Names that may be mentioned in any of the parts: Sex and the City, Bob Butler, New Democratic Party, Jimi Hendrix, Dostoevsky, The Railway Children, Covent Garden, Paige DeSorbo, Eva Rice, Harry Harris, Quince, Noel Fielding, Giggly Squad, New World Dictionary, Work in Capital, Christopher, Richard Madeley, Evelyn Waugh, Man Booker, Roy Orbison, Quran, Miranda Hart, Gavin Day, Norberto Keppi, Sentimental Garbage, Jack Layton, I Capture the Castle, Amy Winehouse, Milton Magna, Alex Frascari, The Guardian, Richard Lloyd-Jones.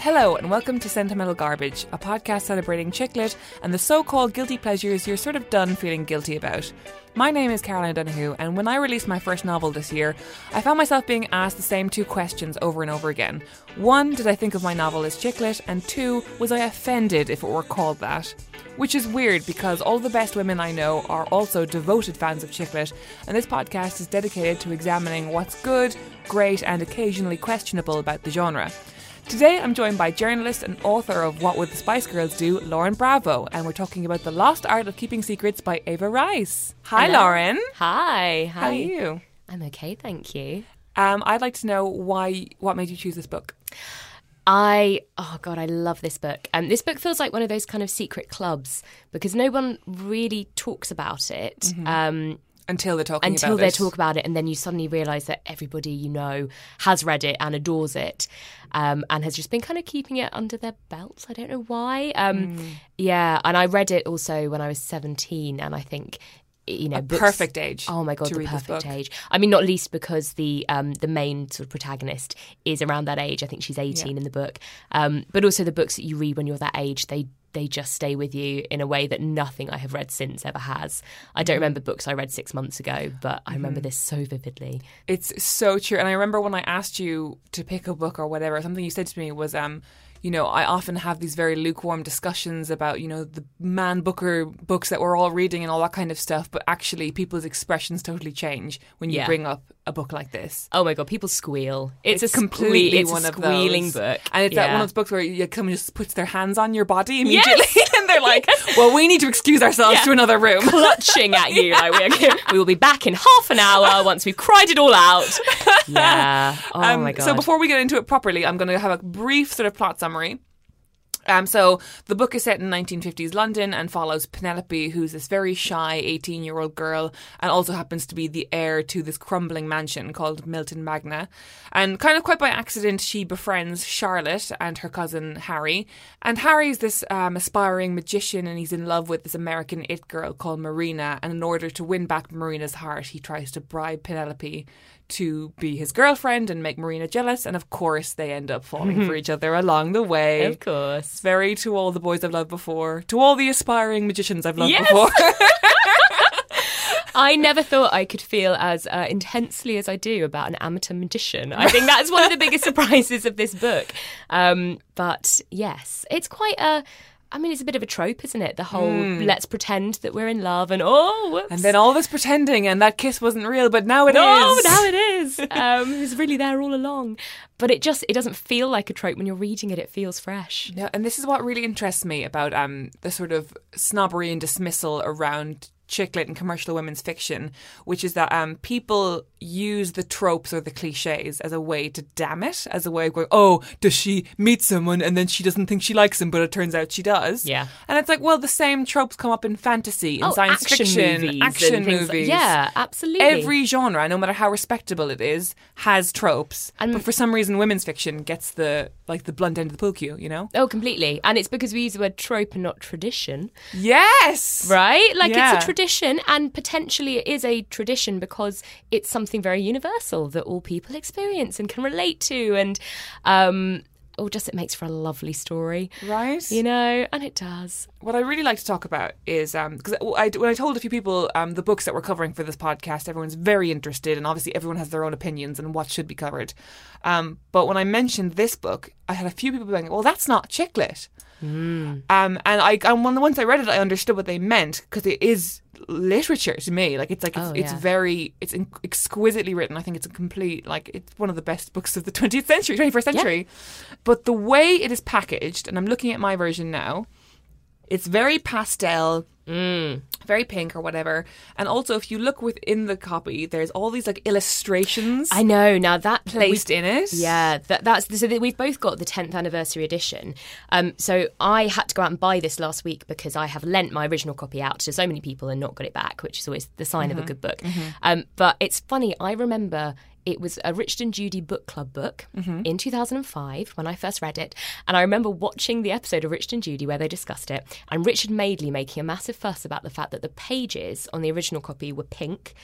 Hello and welcome to Sentimental Garbage, a podcast celebrating chick lit and the so-called guilty pleasures you're sort of done feeling guilty about. My name is Caroline O'Donoghue, and when I released my first novel this year, I found myself being asked the same two questions over and over again. One, did I think of my novel as chick lit? And two, was I offended if it were called that? Which is weird because all the best women I know are also devoted fans of chick lit, and this podcast is dedicated to examining what's good, great and occasionally questionable about the genre. Today I'm joined by journalist and author of What Would the Spice Girls Do, Lauren Bravo, and we're talking about The Lost Art of Keeping Secrets by Eva Rice. Hi, hello. Lauren. Hi. How are you? I'm okay, thank you. I'd like to know what made you choose this book? I love this book. This book feels like one of those kind of secret clubs because no one really talks about it. Mm-hmm. Until they talk about it, and then you suddenly realise that everybody you know has read it and adores it, and has just been kind of keeping it under their belts. I don't know why. Yeah, and I read it also when I was 17, and I think, you know, perfect age. Oh my God, the perfect age. I mean, not least because the main sort of protagonist is around that age. I think she's 18 in the book, but also the books that you read when you're that age, they just stay with you in a way that nothing I have read since ever has. I don't remember books I read 6 months ago, but I remember this so vividly. It's so true. And I remember when I asked you to pick a book or whatever, something you said to me was, you know, I often have these very lukewarm discussions about, you know, the Man Booker books that we're all reading and all that kind of stuff. But actually, people's expressions totally change when you bring up a book like this. Oh, my God. People squeal. It's a completely one of those. It's a squealing book. And it's that one of those books where someone just puts their hands on your body immediately. Yes! And they're like, well, we need to excuse ourselves to another room. Clutching at you. Yeah. We will be back in half an hour once we've cried it all out. Yeah. Oh, my God. So before we get into it properly, I'm going to have a brief sort of plot summary. So the book is set in 1950s London and follows Penelope, who's this very shy 18-year-old girl and also happens to be the heir to this crumbling mansion called Milton Magna. And kind of quite by accident, she befriends Charlotte and her cousin Harry. And Harry's this aspiring magician, and he's in love with this American it girl called Marina. And in order to win back Marina's heart, he tries to bribe Penelope to be his girlfriend and make Marina jealous. And of course, they end up falling for each other along the way. Of course. Very to all the boys I've loved before. To all the aspiring magicians I've loved before. I never thought I could feel as intensely as I do about an amateur magician. I think that's one of the biggest surprises of this book. But yes, it's quite a... I mean, it's a bit of a trope, isn't it? The whole let's pretend that we're in love and whoops. And then all this pretending and that kiss wasn't real, but now it is. Now it is. It's really there all along. But it doesn't feel like a trope when you're reading it. It feels fresh. No, and this is what really interests me about the sort of snobbery and dismissal around chick lit and commercial women's fiction, which is that people use the tropes or the cliches as a way to damn it, as a way of going, oh, does she meet someone and then she doesn't think she likes him, but it turns out she does. Yeah. And it's like, well, the same tropes come up in fantasy, in science fiction, action movies. Yeah, absolutely. Every genre, no matter how respectable it is, has tropes. But for some reason, women's fiction gets the blunt end of the pool cue, you know? Oh, completely. And it's because we use the word trope and not tradition. Yes! Right? It's a tradition, and potentially it is a tradition because it's something very universal that all people experience and can relate to, and it makes for a lovely story. Right. You know, and it does. What I really like to talk about is, because when I told a few people the books that we're covering for this podcast, everyone's very interested, and obviously everyone has their own opinions on what should be covered. But when I mentioned this book, I had a few people going, well, that's not chick lit. And once I read it, I understood what they meant, because it is literature to me. It's exquisitely written. I think it's a complete, it's one of the best books of the 21st century. Yeah. But the way it is packaged, and I'm looking at my version now, it's very pastel, Very pink or whatever. And also, if you look within the copy, there's all these like illustrations. I know. Now that placed in it. Yeah, that's so we've both got the 10th anniversary edition. So I had to go out and buy this last week because I have lent my original copy out to so many people and not got it back, which is always the sign of a good book. But it's funny. I remember it was a Richard and Judy book club book in 2005 when I first read it. And I remember watching the episode of Richard and Judy where they discussed it, and Richard Madeley making a massive fuss about the fact that the pages on the original copy were pink.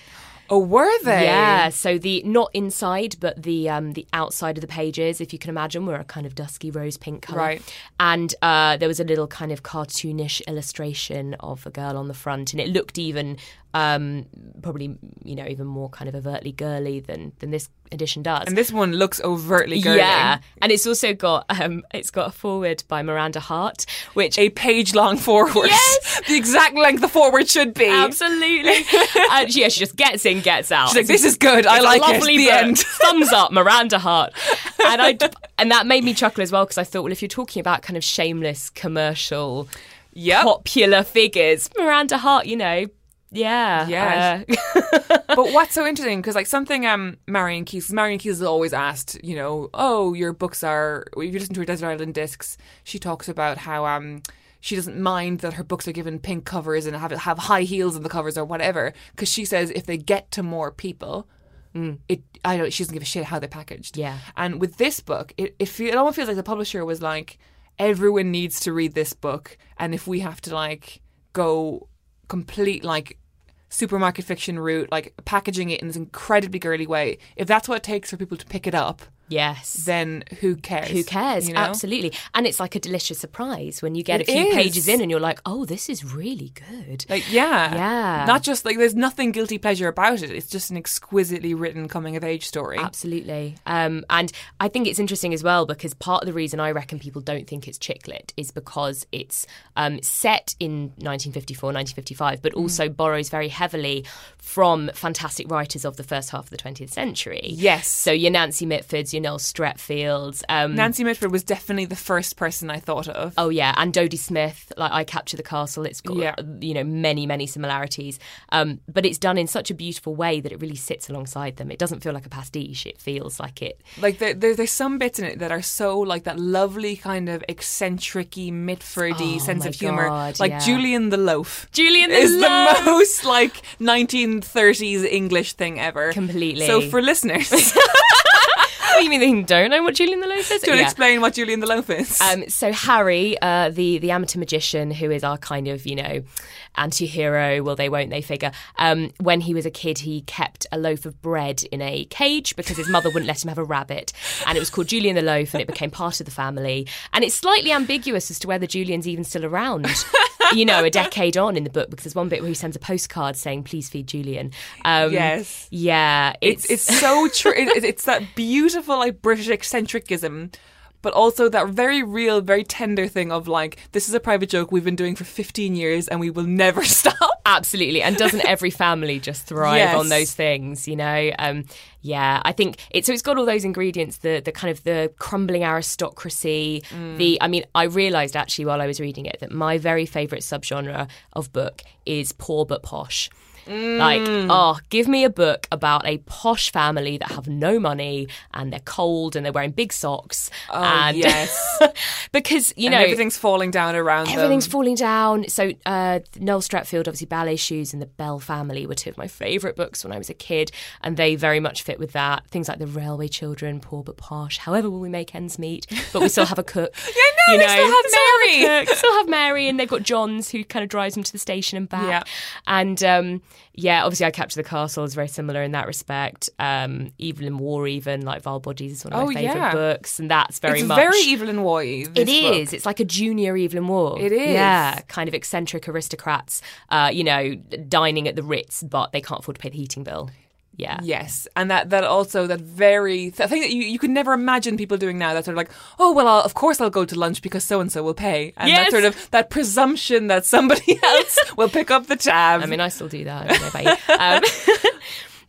Oh, were they? Yeah, so the, not inside, but the outside of the pages, if you can imagine, were a kind of dusky rose pink colour. Right. And there was a little kind of cartoonish illustration of a girl on the front, and it looked even, probably, you know, even more kind of overtly girly than this edition does. And this one looks overtly girly. Yeah, and it's also got, a foreword by Miranda Hart, which... A page-long foreword. Yes! The exact length the foreword should be. Absolutely. And yeah, she just gets in, gets out. She's like, this is good. I like it. The end. Thumbs up, Miranda Hart. And that made me chuckle as well, because I thought, well, if you're talking about kind of shameless commercial popular figures, Miranda Hart, you know, but what's so interesting, because like something Marion Keyes is always asked, you know, oh, your books are, if you listen to her Desert Island Discs, she talks about how she doesn't mind that her books are given pink covers and have high heels in the covers or whatever, because she says if they get to more people, she doesn't give a shit how they're packaged. Yeah. And with this book, it almost feels like the publisher was like, everyone needs to read this book, and if we have to like go complete like supermarket fiction route, like packaging it in this incredibly girly way, if that's what it takes for people to pick it up, yes, then who cares? Who cares, you know? Absolutely. And it's like a delicious surprise when you get a few pages in and you're like, oh, this is really good. Like, yeah. Not just like, there's nothing guilty pleasure about it. It's just an exquisitely written coming of age story. Absolutely. And I think it's interesting as well, because part of the reason I reckon people don't think it's chick lit is because it's set in 1954, 1955, but also borrows very heavily from fantastic writers of the first half of the 20th century. Yes. So your Nancy Mitfords, your Noel Streatfeild. Nancy Mitford was definitely the first person I thought of. Oh yeah, and Dodie Smith, like I Capture the Castle. It's got you know, many, many similarities, but it's done in such a beautiful way that it really sits alongside them. It doesn't feel like a pastiche. It feels like it. Like there's some bits in it that are so like that lovely kind of eccentric-y Mitfordy sense of humour. Like Julian the Loaf. Julian the Loaf is the most like 1930s English thing ever. Completely. So for listeners. What, you mean they don't know what Julian the Loaf is? Don't explain what Julian the Loaf is. So Harry, the amateur magician, who is our kind of, you know, anti-hero, will they, won't they figure, when he was a kid, he kept a loaf of bread in a cage because his mother wouldn't let him have a rabbit. And it was called Julian the Loaf, and it became part of the family. And it's slightly ambiguous as to whether Julian's even still around. You know, a decade on in the book, because there's one bit where he sends a postcard saying, please feed Julian. Yes. Yeah. It's so true. It's that beautiful, like, British eccentricism, but also that very real, very tender thing of, like, this is a private joke we've been doing for 15 years and we will never stop. Absolutely. And doesn't every family just thrive on those things, you know? Yeah, I think it's got all those ingredients, the kind of the crumbling aristocracy, I realised actually while I was reading it that my very favourite subgenre of book is poor but posh. Like, give me a book about a posh family that have no money and they're cold and they're wearing big socks. Oh, and yes. Because, you know... everything's falling down around them. Everything's falling down. So Noel Streatfeild, obviously, Ballet Shoes and The Bell Family were two of my favourite books when I was a kid, and they very much fit with that. Things like The Railway Children, Poor But Posh, However Will We Make Ends Meet, but we still have a cook. Yeah, no, they still have Mary. Still have Mary, and they've got John's, who kind of drives them to the station and back. Yeah. And... obviously I Capture the Castle is very similar in that respect. Evelyn Waugh, even, like Vile Bodies is one of my favourite books, and that's very Evelyn Waugh. It is. It's like a junior Evelyn Waugh. It is. Yeah, kind of eccentric aristocrats, you know, dining at the Ritz, but they can't afford to pay the heating bill. Yeah. Yes, and that also that very thing that you could never imagine people doing now. That sort of like, oh well, of course I'll go to lunch because so and so will pay, and that sort of that presumption that somebody else will pick up the tab. I mean, I still do that. I don't know about you.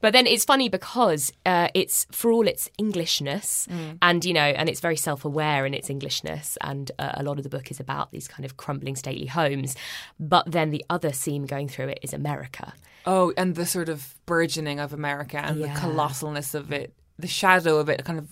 But then it's funny because it's, for all its Englishness, and, you know, and it's very self-aware in its Englishness, and a lot of the book is about these kind of crumbling stately homes. But then the other seam going through it is America. Oh, and the sort of burgeoning of America and the colossalness of it, the shadow of it kind of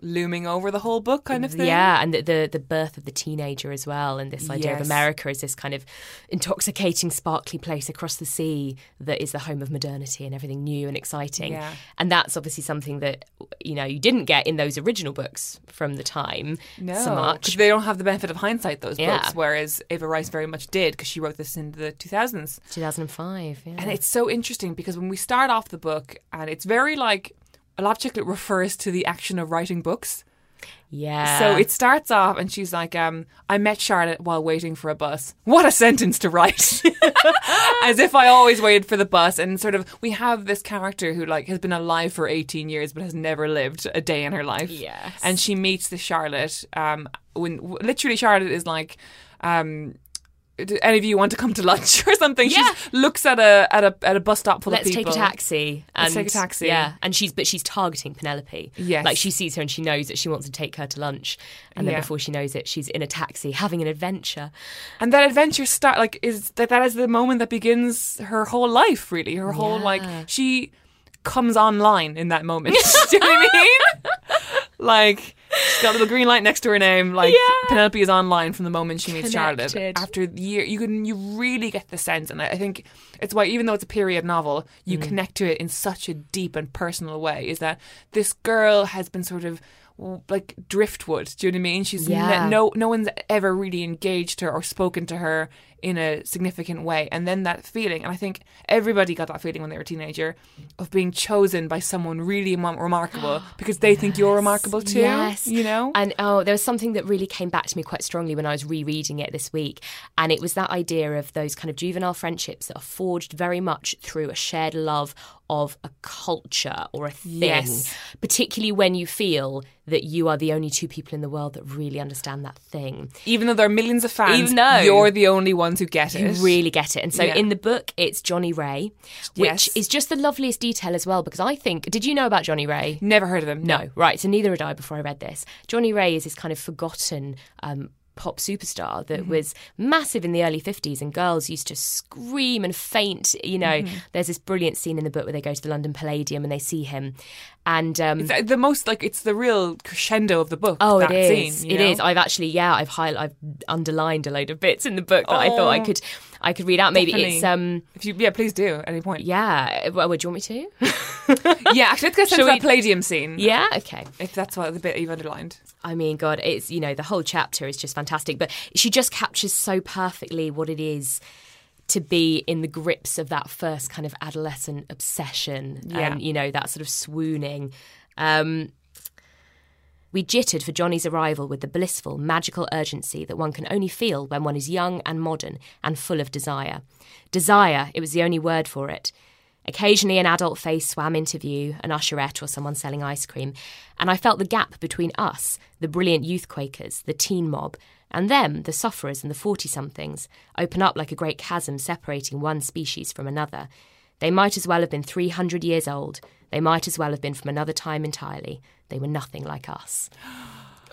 looming over the whole book kind of thing. Yeah, and the birth of the teenager as well, and this idea of America as this kind of intoxicating, sparkly place across the sea that is the home of modernity and everything new and exciting. Yeah. And that's obviously something that, you know, you didn't get in those original books from the time so much. They don't have the benefit of hindsight, those books, whereas Eva Rice very much did, because she wrote this in the 2000s. 2005, yeah. And it's so interesting because when we start off the book, and it's very like... a lot of particularly refers to the action of writing books. Yeah. So it starts off and she's like, I met Charlotte while waiting for a bus. What a sentence to write. As if I always waited for the bus. And sort of, we have this character who like has been alive for 18 years but has never lived a day in her life. Yes. And she meets the Charlotte. When literally Charlotte is like... do any of you want to come to lunch or something? Yeah. She looks at a bus stop full of people. Let's take a taxi. Yeah, and she's targeting Penelope. Yes. Like she sees her and she knows that she wants to take her to lunch, and then before she knows it, she's in a taxi having an adventure. And that adventure is the moment that begins her whole life. Really, her whole she comes online in that moment. Do you know what I mean? Like. She's got a little green light next to her name. Like Penelope is online from the moment she meets Charlotte. After the year, you really get the sense, and I think it's why, even though it's a period novel, you connect to it in such a deep and personal way. Is that this girl has been sort of like driftwood? Do you know what I mean? She's no one's ever really engaged her or spoken to her in a significant way, and then that feeling, and I think everybody got that feeling when they were a teenager, of being chosen by someone really remarkable because they think you're remarkable too. Yes, you know. And there was something that really came back to me quite strongly when I was rereading it this week, and it was that idea of those kind of juvenile friendships that are forged very much through a shared love of a culture or a thing, particularly when you feel that you are the only two people in the world that really understand that thing. Even though there are millions of fans, you're the only ones who get it. Who really get it. And so in the book, it's Johnny Ray, which is just the loveliest detail as well, because I think... Did you know about Johnny Ray? Never heard of him. No. Right, so neither had I before I read this. Johnny Ray is this kind of forgotten... pop superstar that was massive in the early 50s, and girls used to scream and faint, you know. There's this brilliant scene in the book where they go to the London Palladium and they see him, and it's the most like, it's the real crescendo of the book. It is. I've underlined a load of bits in the book that I thought I could read out. Maybe definitely. It's if you please do at any point. Well, do you want me to? Yeah, actually, let's go to that Palladium scene. Yeah, okay. If that's what the bit you've underlined. I mean, God, it's, you know, the whole chapter is just fantastic, but she just captures so perfectly what it is to be in the grips of that first kind of adolescent obsession, and, you know, that sort of swooning. We jittered for Johnny's arrival with the blissful, magical urgency that one can only feel when one is young and modern and full of desire. Desire, it was the only word for it. Occasionally an adult face swam into view, an usherette or someone selling ice cream, and I felt the gap between us, the brilliant youth Quakers, the teen mob, and them, the sufferers and the 40-somethings, open up like a great chasm separating one species from another. They might as well have been 300 years old. They might as well have been from another time entirely. They were nothing like us.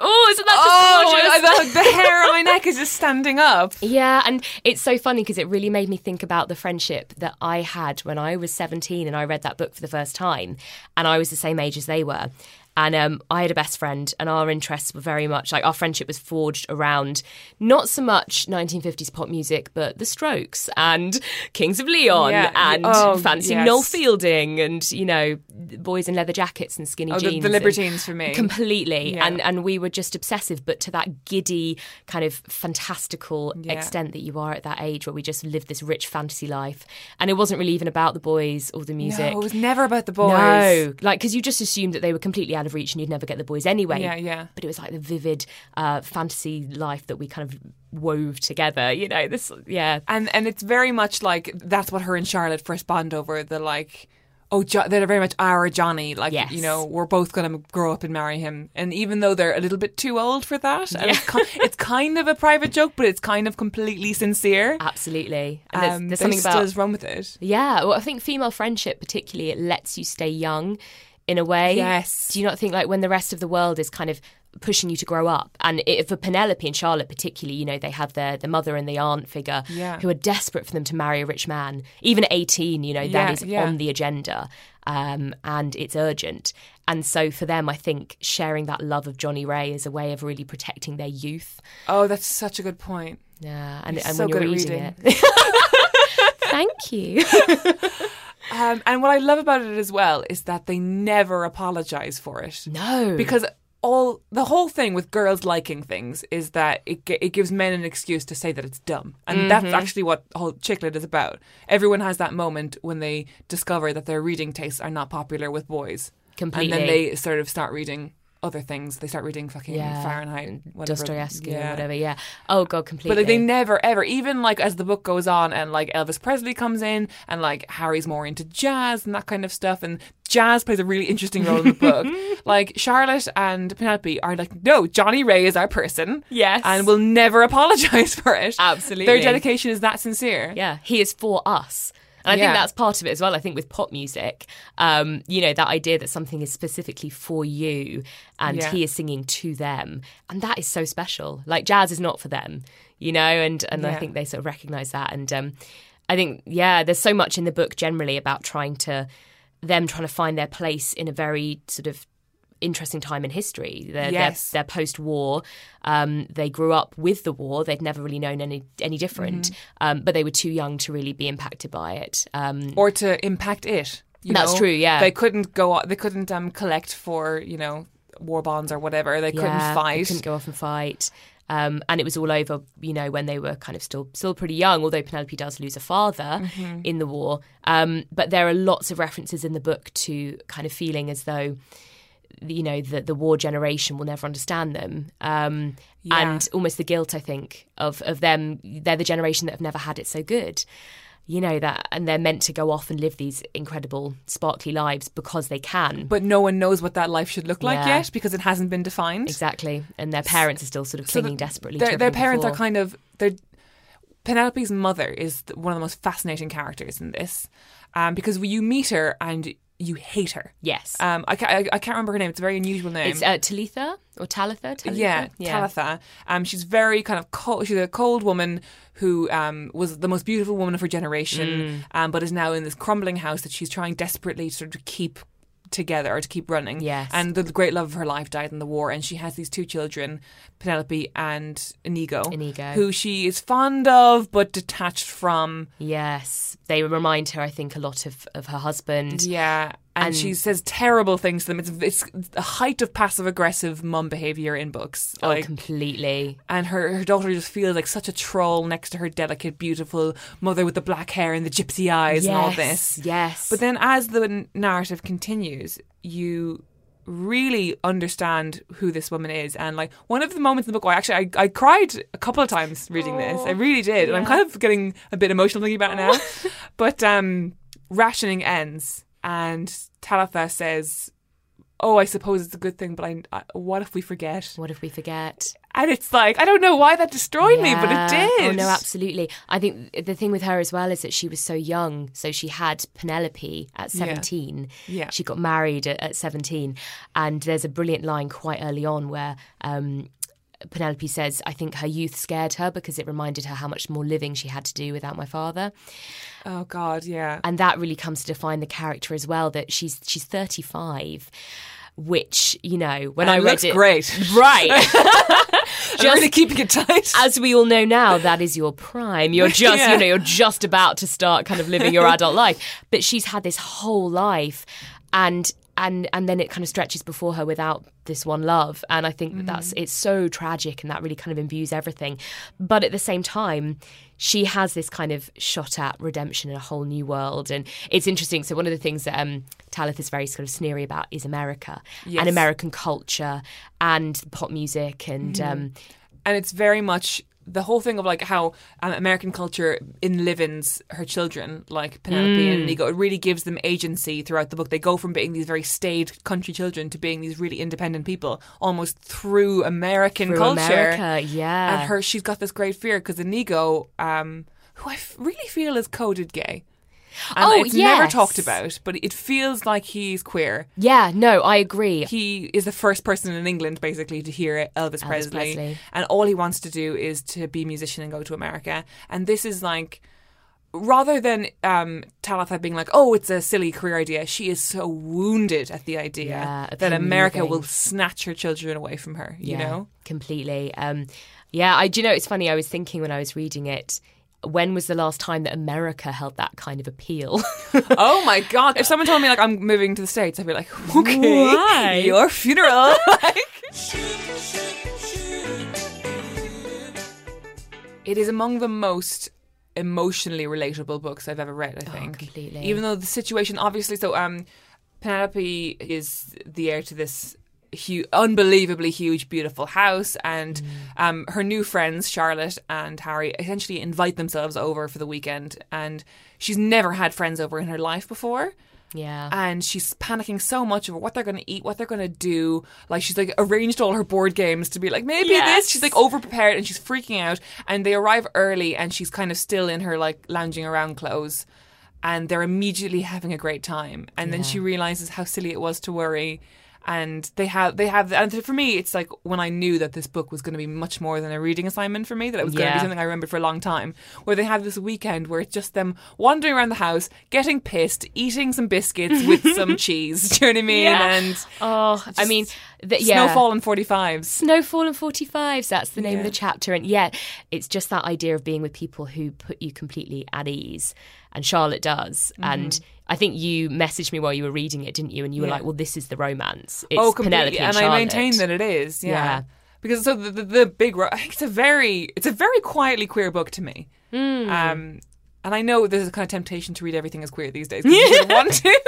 Oh, isn't that just gorgeous? The hair on my neck is just standing up. Yeah, and it's so funny because it really made me think about the friendship that I had when I was 17 and I read that book for the first time, and I was the same age as they were. And I had a best friend, and our interests were very much, like, our friendship was forged around not so much 1950s pop music, but The Strokes and Kings of Leon and fancy Noel Fielding and, you know, boys in leather jackets and skinny jeans. The Libertines for me. Completely. Yeah. And we were just obsessive, but to that giddy, kind of fantastical extent that you are at that age, where we just lived this rich fantasy life. And it wasn't really even about the boys or the music. No, it was never about the boys. No, like, because you just assumed that they were completely out of reach and you'd never get the boys anyway. Yeah. But it was like the vivid fantasy life that we kind of wove together, you know. This, and it's very much like that's what her and Charlotte first bond over, the like, oh, they're very much our Johnny. Like, yes. You know, we're both going to grow up and marry him. And even though they're a little bit too old for that, and it's kind of a private joke, but it's kind of completely sincere. Absolutely. And there's something about... There's run with it. Yeah. Well, I think female friendship particularly, it lets you stay young in a way. Yes. Do you not think, like, when the rest of the world is kind of pushing you to grow up, and for Penelope and Charlotte particularly, you know, they have the mother and the aunt figure who are desperate for them to marry a rich man, even at 18, you know, that is on the agenda, and it's urgent. And so for them, I think sharing that love of Johnny Ray is a way of really protecting their youth. Oh, that's such a good point. Yeah, and so when you're reading it. Thank you. And what I love about it as well is that they never apologise for it. No. Because the whole thing with girls liking things is that it gives men an excuse to say that it's dumb. And that's actually what the whole chick lit is about. Everyone has that moment when they discover that their reading tastes are not popular with boys. Completely. And then they sort of start reading other things. They start reading fucking Fahrenheit, whatever. Dostoevsky or whatever, oh, God, completely. But like, they never, ever, even like as the book goes on and like Elvis Presley comes in and like Harry's more into jazz and that kind of stuff, and jazz plays a really interesting role in the book. Like, Charlotte and Penelope are like, no, Johnny Ray is our person. Yes. And will never apologise for it. Absolutely. Their dedication is that sincere. Yeah, he is for us. And I think that's part of it as well. I think with pop music, you know, that idea that something is specifically for you and he is singing to them. And that is so special. Like, jazz is not for them, you know, and I think they sort of recognise that. And I think, there's so much in the book generally about them trying to find their place in a very sort of interesting time in history. They're post-war. They grew up with the war. They'd never really known any different. But they were too young to really be impacted by it. Or to impact it. That's true, yeah. They couldn't collect for, you know, war bonds or whatever. They couldn't fight. They couldn't go off and fight. And it was all over, you know, when they were kind of still pretty young, although Penelope does lose a father in the war. But there are lots of references in the book to kind of feeling as though, you know, the war generation will never understand them. And almost the guilt, I think, of them. They're the generation that have never had it so good. You know, that, and they're meant to go off and live these incredible, sparkly lives because they can. But no one knows what that life should look like yet, because it hasn't been defined. Exactly. And their parents are still sort of clinging desperately to their parents before. Are kind of... Penelope's mother is one of the most fascinating characters in this, because you meet her and you hate her. Yes. I can't remember her name. It's a very unusual name. It's Talitha or Talitha. Talitha. She's very kind of cold. She's a cold woman who was the most beautiful woman of her generation, but is now in this crumbling house that she's trying desperately to sort of keep together or to keep running. Yes. And the great love of her life died in the war, and she has these two children, Penelope and Inigo, who she is fond of but detached from. Yes. They remind her, I think, a lot of her husband. Yeah. And she says terrible things to them. It's the height of passive-aggressive mum behaviour in books. Like, oh, completely. And her daughter just feels like such a troll next to her delicate, beautiful mother with the black hair and the gypsy eyes and all this. Yes. But then as the narrative continues, you really understand who this woman is. And like, one of the moments in the book, I cried a couple of times reading this. I really did. Yeah. And I'm kind of getting a bit emotional thinking about it now. But rationing ends. And Talitha says, oh, I suppose it's a good thing, but what if we forget? What if we forget? And it's like, I don't know why that destroyed me, but it did. Oh, no, absolutely. I think the thing with her as well is that she was so young. So she had Penelope at 17. Yeah. She got married at 17. And there's a brilliant line quite early on where... Penelope says, I think her youth scared her because it reminded her how much more living she had to do without my father. Oh, God, yeah. And that really comes to define the character as well, that she's 35, which, you know, when I read it... great. Right. Just, really keeping it tight. As we all know now, that is your prime. You're just, you know, you're just about to start kind of living your adult life. But she's had this whole life and then it kind of stretches before her without this one love. And I think it's so tragic, and that really kind of imbues everything. But at the same time, she has this kind of shot at redemption in a whole new world. And it's interesting. So one of the things that Talitha is very sort of sneery about is America and American culture and pop music. And it's very much the whole thing of like how American culture enlivens her children, like Penelope and Inigo, it really gives them agency throughout the book. They go from being these very staid country children to being these really independent people, almost through American culture. America, yeah. And she's got this great fear because Inigo, who I really feel is coded gay. And it's never talked about, but it feels like he's queer. Yeah, no, I agree. He is the first person in England, basically, to hear Elvis Presley. And all he wants to do is to be a musician and go to America. And this is like, rather than Talitha being like, oh, it's a silly career idea, she is so wounded at the idea that America will snatch her children away from her, you know? Completely. Do you know, it's funny, I was thinking when I was reading it, when was the last time that America held that kind of appeal? Oh my God. If someone told me, like, I'm moving to the States, I'd be like, okay, why? Your funeral. It is among the most emotionally relatable books I've ever read, I think. Oh, completely. Even though the situation, obviously, Penelope is the heir to this unbelievably huge, beautiful house, and her new friends Charlotte and Harry essentially invite themselves over for the weekend, and she's never had friends over in her life before. Yeah, and she's panicking so much over what they're going to eat, what they're going to do. Like, she's like arranged all her board games to be like, maybe this. She's like over prepared and she's freaking out. And they arrive early, and she's kind of still in her like lounging around clothes, and they're immediately having a great time. And then she realizes how silly it was to worry. And they have, and for me, it's like when I knew that this book was going to be much more than a reading assignment for me, that it was going to be something I remembered for a long time, where they have this weekend where it's just them wandering around the house, getting pissed, eating some biscuits with some cheese. Do you know what I mean? Yeah. And Snowfall and 45s. Snowfall and 45s, that's the name of the chapter. And it's just that idea of being with people who put you completely at ease. And Charlotte does. Mm-hmm. And I think you messaged me while you were reading it, didn't you? And you were like, well, this is the romance. It's Penelope and Charlotte. And I maintain that it is, Because so the big... It's a very quietly queer book to me. Mm. And I know there's a kind of temptation to read everything as queer these days because you don't want to.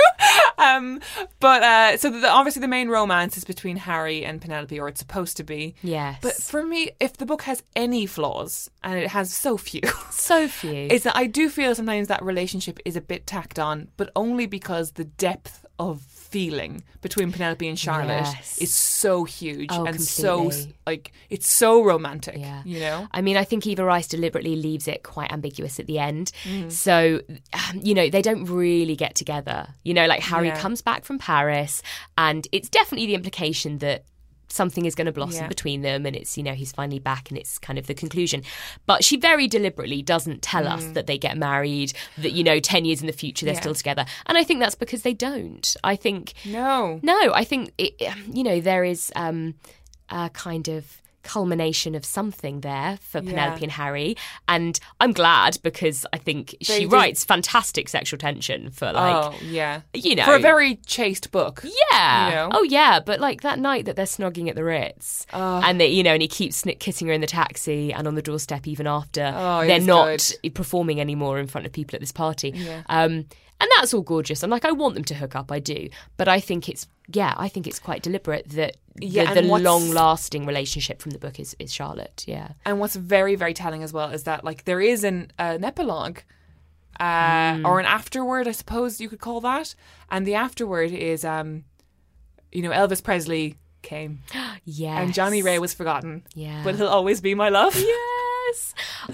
So obviously the main romance is between Harry and Penelope, or it's supposed to be. Yes. But for me, if the book has any flaws, and it has so few, is that I do feel sometimes that relationship is a bit tacked on, but only because the depth of feeling between Penelope and Charlotte is so huge completely. So like it's so romantic. Yeah. You know, I mean, I think Eva Rice deliberately leaves it quite ambiguous at the end, so you know they don't really get together. You know, like Harry comes back from Paris, and it's definitely the implication that something is going to blossom between them, and it's, you know, he's finally back, and it's kind of the conclusion. But she very deliberately doesn't tell us that they get married, that, you know, 10 years in the future they're still together. And I think that's because they don't. I think... No, I think, there is a kind of culmination of something there for Penelope and Harry, and I'm glad because I think she writes fantastic sexual tension for for a very chaste book. But like that night that they're snogging at the Ritz and that, you know, and he keeps kissing her in the taxi and on the doorstep even after they're not performing anymore in front of people at this party. And that's all gorgeous. I'm like, I want them to hook up, I do. But I think it's, I think it's quite deliberate that the long-lasting relationship from the book is Charlotte, And what's very, very telling as well is that, like, there is an epilogue or an afterword, I suppose you could call that. And the afterword is, Elvis Presley came. Yes. And Johnny Ray was forgotten. Yeah. But he'll always be my love. Yeah.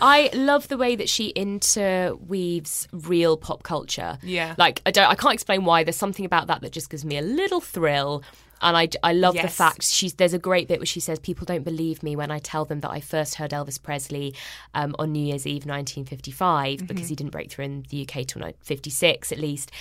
I love the way that she interweaves real pop culture. Yeah. Like, I can't explain why. There's something about that just gives me a little thrill. And I love the fact there's a great bit where she says, people don't believe me when I tell them that I first heard Elvis Presley on New Year's Eve 1955 because he didn't break through in the UK till 1956 at least.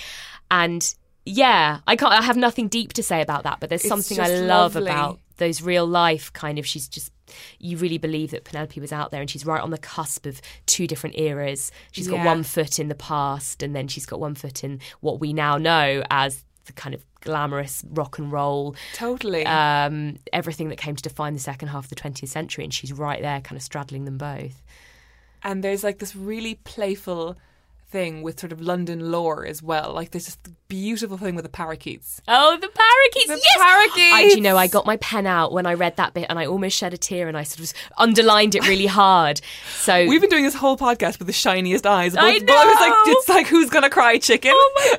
And I have nothing deep to say about that, but there's something I love about those real life kind of, she's just, you really believe that Penelope was out there, and she's right on the cusp of two different eras. She's got one foot in the past, and then she's got one foot in what we now know as the kind of glamorous rock and roll. Totally. Everything that came to define the second half of the 20th century, and she's right there kind of straddling them both. And there's like this really playful thing with sort of London lore as well. Like there's this beautiful thing with the parakeets. Oh, the parakeets! The yes, parakeets. I, do you know, I got my pen out when I read that bit, and I almost shed a tear, and I sort of underlined it really hard. So we've been doing this whole podcast with the shiniest eyes. But I was like, it's like who's gonna cry, chicken? Oh my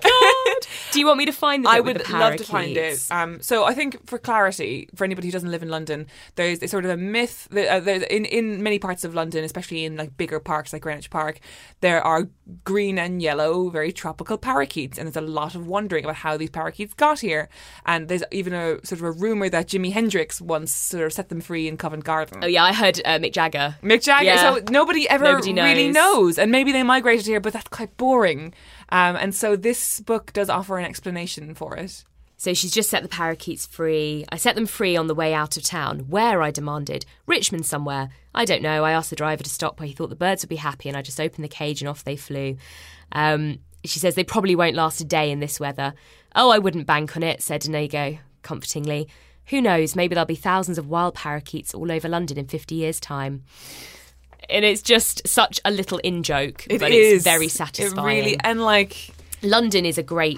god! Do you want me to find the bit with the parakeets? I would love to find it. So I think for clarity, for anybody who doesn't live in London, there's sort of a myth that in many parts of London, especially in like bigger parks like Greenwich Park, there are green and yellow, very tropical parakeets, and there's a lot of wondering about how these parakeets got here. And there's even a sort of a rumour that Jimi Hendrix once sort of set them free in Covent Garden. Oh yeah, I heard Mick Jagger. Mick Jagger, yeah. So nobody really knows. And maybe they migrated here, but that's quite boring. And so this book does offer an explanation for it. So she's just set the parakeets free. I set them free on the way out of town. Where, I demanded. Richmond somewhere. I don't know. I asked the driver to stop where he thought the birds would be happy, and I just opened the cage and off they flew. She says they probably won't last a day in this weather. Oh, I wouldn't bank on it, said Inigo comfortingly. Who knows? Maybe there'll be thousands of wild parakeets all over London in 50 years' time. And it's just such a little in-joke, but it's very satisfying. It really, and like... London is a great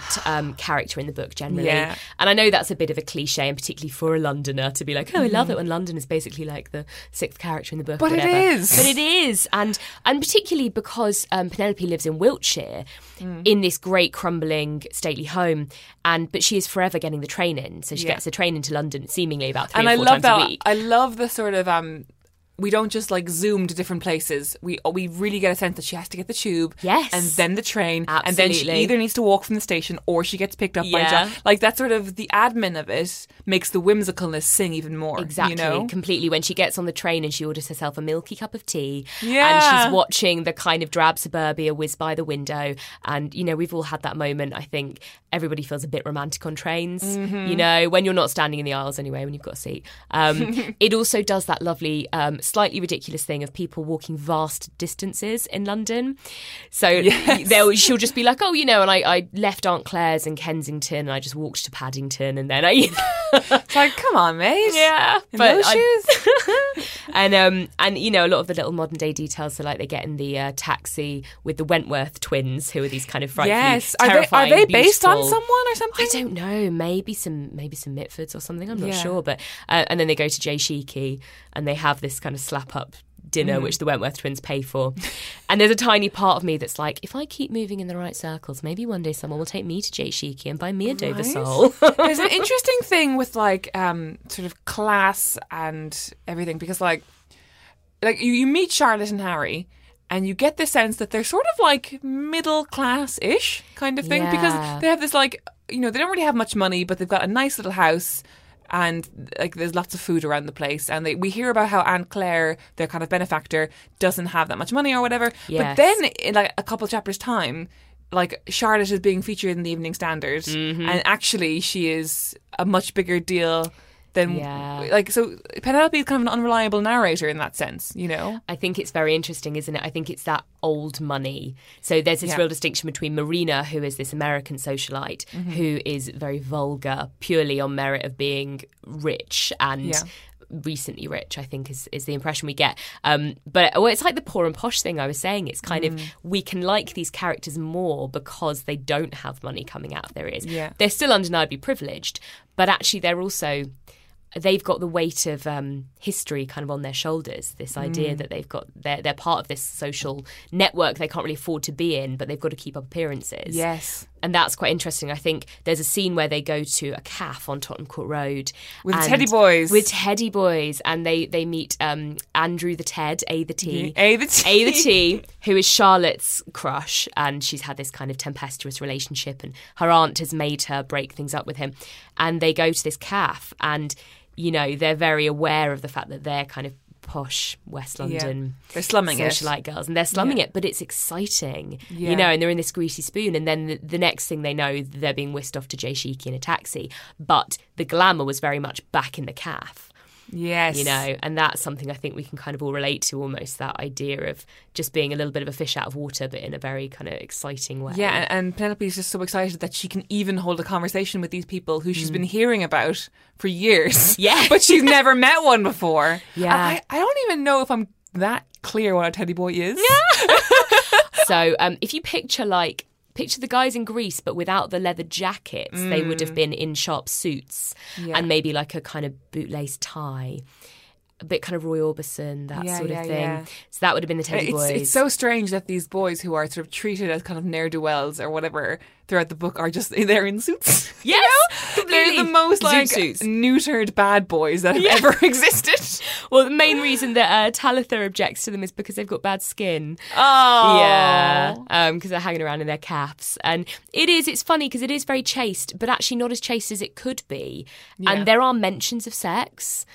character in the book generally, yeah. And I know that's a bit of a cliche, and particularly for a Londoner to be like, oh, I love it when London is basically like the sixth character in the book, but whatever. it is and particularly because Penelope lives in Wiltshire in this great crumbling stately home, but she is forever getting the train in, so she gets the train into London seemingly about 3 or 4 times a week. I love the sort of we don't just like zoom to different places. We really get a sense that she has to get the tube, yes, and then the train, absolutely, and then she either needs to walk from the station or she gets picked up by John. Like that sort of the admin of it makes the whimsicalness sing even more. Exactly, you know? Completely. When she gets on the train and she orders herself a milky cup of tea, and she's watching the kind of drab suburbia whiz by the window, and you know we've all had that moment. I think everybody feels a bit romantic on trains. Mm-hmm. You know, when you're not standing in the aisles anyway, when you've got a seat. It also does that lovely. Slightly ridiculous thing of people walking vast distances in London. So she'll just be like, oh, you know, and I left Aunt Claire's in Kensington and I just walked to Paddington, and then I... It's like, come on, mate. Yeah. But shoes. And, you know, a lot of the little modern day details are like they get in the taxi with the Wentworth twins, who are these kind of frightfully terrifying, are they based on someone or something? I don't know. Maybe some Mitfords or something. I'm not sure. But and then they go to J Sheekey and they have this kind of slap up dinner, which the Wentworth twins pay for. And there's a tiny part of me that's like, if I keep moving in the right circles, maybe one day someone will take me to J Sheekey and buy me a Dover sole. There's an interesting thing with like sort of class and everything, because like you meet Charlotte and Harry, and you get the sense that they're sort of like middle class-ish kind of thing, because they have this like, you know, they don't really have much money, but they've got a nice little house. And like, there's lots of food around the place, and we hear about how Aunt Claire, their kind of benefactor, doesn't have that much money or whatever. Yes. But then, in like a couple chapters' time, like Charlotte is being featured in the Evening Standard, and actually she is a much bigger deal. So Penelope is kind of an unreliable narrator in that sense, you know. I think it's very interesting, isn't it? I think it's that old money. So there's this real distinction between Marina, who is this American socialite, who is very vulgar, purely on merit of being rich and recently rich, I think is the impression we get. But it's like the poor and posh thing I was saying. It's kind of, we can like these characters more because they don't have money coming out of their ears. Yeah. They're still undeniably privileged, but actually they're also... They've got the weight of history kind of on their shoulders, this idea that they've got, they're part of this social network they can't really afford to be in, but they've got to keep up appearances. Yes. And that's quite interesting. I think there's a scene where they go to a cafe on Tottenham Court Road. With Teddy Boys. And they meet Andrew the Ted, A the T, who is Charlotte's crush. And she's had this kind of tempestuous relationship, and her aunt has made her break things up with him. And they go to this cafe, and... you know, they're very aware of the fact that they're kind of posh West London socialite girls, and they're slumming it, but it's exciting, you know, and they're in this greasy spoon, and then the next thing they know, they're being whisked off to J Sheekey in a taxi. But the glamour was very much back in the cafe. Yes. You know, and that's something I think we can kind of all relate to, almost that idea of just being a little bit of a fish out of water, but in a very kind of exciting way. Yeah, and Penelope is just so excited that she can even hold a conversation with these people who she's been hearing about for years. Yeah. But she's never met one before. Yeah. I don't even know if I'm that clear what a teddy boy is. Yeah. So if you picture the guys in Greece, but without the leather jackets, they would have been in sharp suits and maybe like a kind of bootlace tie. A bit kind of Roy Orbison, that sort of thing. Yeah. So that would have been the Teddy Boys. It's so strange that these boys who are sort of treated as kind of ne'er-do-wells or whatever throughout the book are just, they're in suits. Yes, you know? They're the most like neutered bad boys that have ever existed. Well, the main reason that Talitha objects to them is because they've got bad skin. Oh. Yeah. Because they're hanging around in their caps. And it's funny because it is very chaste, but actually not as chaste as it could be. Yeah. And there are mentions of sex.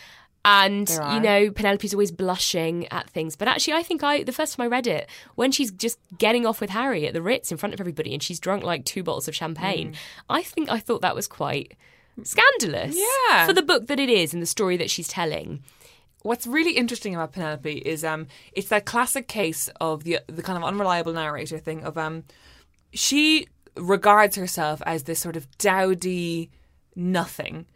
And, you know, Penelope's always blushing at things. But actually, I think the first time I read it, when she's just getting off with Harry at the Ritz in front of everybody and she's drunk like 2 bottles of champagne, I thought that was quite scandalous for the book that it is and the story that she's telling. What's really interesting about Penelope is it's that classic case of the kind of unreliable narrator thing of she regards herself as this sort of dowdy nothing.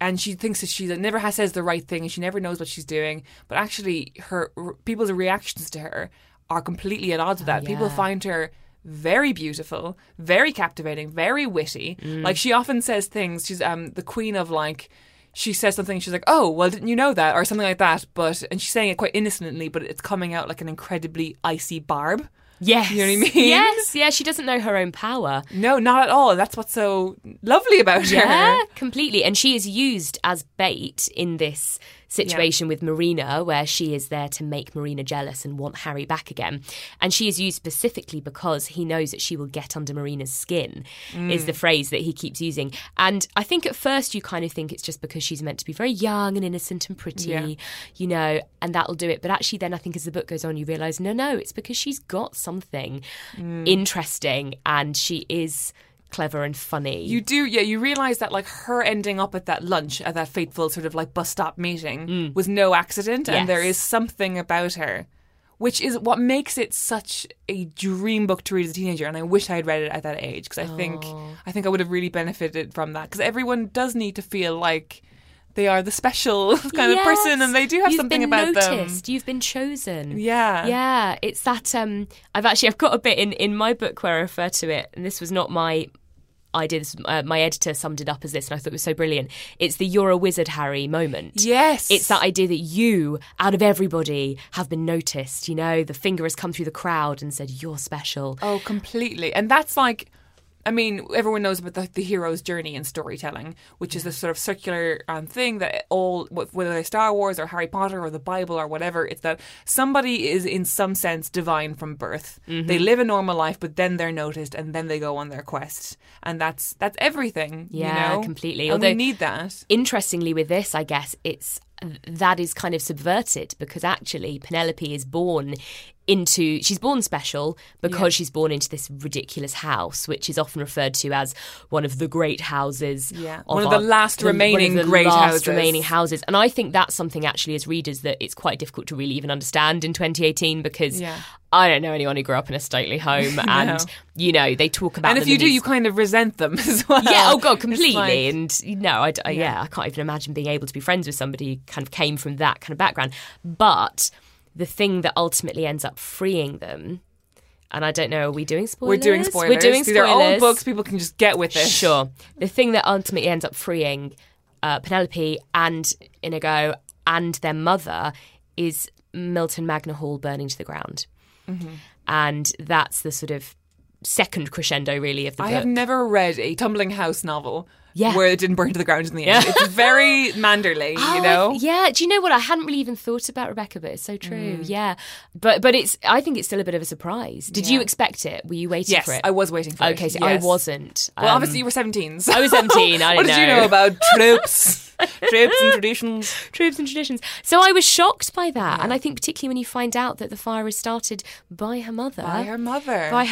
And she thinks that she never says the right thing and she never knows what she's doing. But actually, her people's reactions to her are completely at odds with that. Yeah. People find her very beautiful, very captivating, very witty. Like, she often says things. She's the queen of, like, she says something, she's like, oh, well, didn't you know that? Or something like that. And she's saying it quite innocently, but it's coming out like an incredibly icy barb. Yes. You know what I mean? Yes, yeah, she doesn't know her own power. No, not at all. That's what's so lovely about her. Yeah, completely. And she is used as bait in this situation with Marina, where she is there to make Marina jealous and want Harry back again. And she is used specifically because he knows that she will get under Marina's skin, is the phrase that he keeps using. And I think at first you kind of think it's just because she's meant to be very young and innocent and pretty, you know, and that'll do it. But actually then I think as the book goes on, you realise, no, it's because she's got something interesting and she is clever and funny. You do, yeah, you realise that like her ending up at that lunch, at that fateful sort of like bus stop meeting was no accident and there is something about her, which is what makes it such a dream book to read as a teenager. And I wish I had read it at that age because I think I would have really benefited from that, because everyone does need to feel like they are the special kind of person and they do have something about them. You've been noticed. You've been chosen. Yeah. Yeah. It's that I've got a bit in my book where I refer to it, and this was not my idea. My editor summed it up as this and I thought it was so brilliant. It's the "you're a wizard, Harry" moment. Yes. It's that idea that you, out of everybody, have been noticed. You know, the finger has come through the crowd and said, you're special. Oh, completely. And that's like... I mean, everyone knows about the hero's journey in storytelling, which is this sort of circular thing that all, whether they're Star Wars or Harry Potter or the Bible or whatever, it's that somebody is in some sense divine from birth. Mm-hmm. They live a normal life, but then they're noticed and then they go on their quest. And that's everything, you know? Completely. And although, we need that. Interestingly with this, I guess, that is kind of subverted, because actually Penelope is born special because she's born into this ridiculous house, which is often referred to as one of the great houses. Yeah, one of the last remaining great houses. And I think that's something actually as readers that it's quite difficult to really even understand in 2018, because I don't know anyone who grew up in a stately home and, you know, they talk about... And if you do, you kind of resent them as well. Yeah, oh God, completely. Like, and, you know, I can't even imagine being able to be friends with somebody who kind of came from that kind of background. But the thing that ultimately ends up freeing them... And I don't know, are we doing spoilers? We're doing spoilers. These are old books, people can just get with it. Sure. The thing that ultimately ends up freeing Penelope and Inigo and their mother is Milton Magna Hall burning to the ground. Mm-hmm. And that's the sort of second crescendo, really, of the book. I have never read a tumbling house novel where it didn't burn to the ground in the end. It's very Manderley, you know? Yeah, do you know what? I hadn't really even thought about Rebecca, but it's so true, yeah. But I think it's still a bit of a surprise. Did you expect it? Were you waiting for it? Yes, I was waiting for it. Okay, so I wasn't. Well, obviously you were 17. I was 17, I don't know. What did you know about tropes? Tropes and traditions. So I was shocked by that. Yeah. And I think particularly when you find out that the fire is started by her mother. By her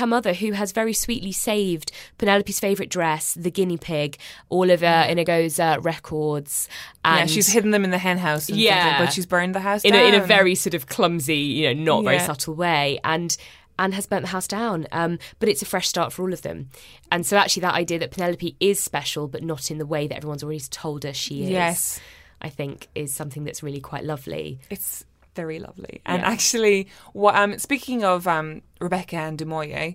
mother, who has very sweetly saved Penelope's favourite dress, the guinea pig, all of Inigo's records. And she's hidden them in the hen house and things, but she's burned the house down. In a very sort of clumsy, you know, not very subtle way. And has burnt the house down. But it's a fresh start for all of them. And so actually that idea that Penelope is special, but not in the way that everyone's already told her she is, I think is something that's really quite lovely. It's very lovely. And actually, what speaking of Rebecca and Du Maurier,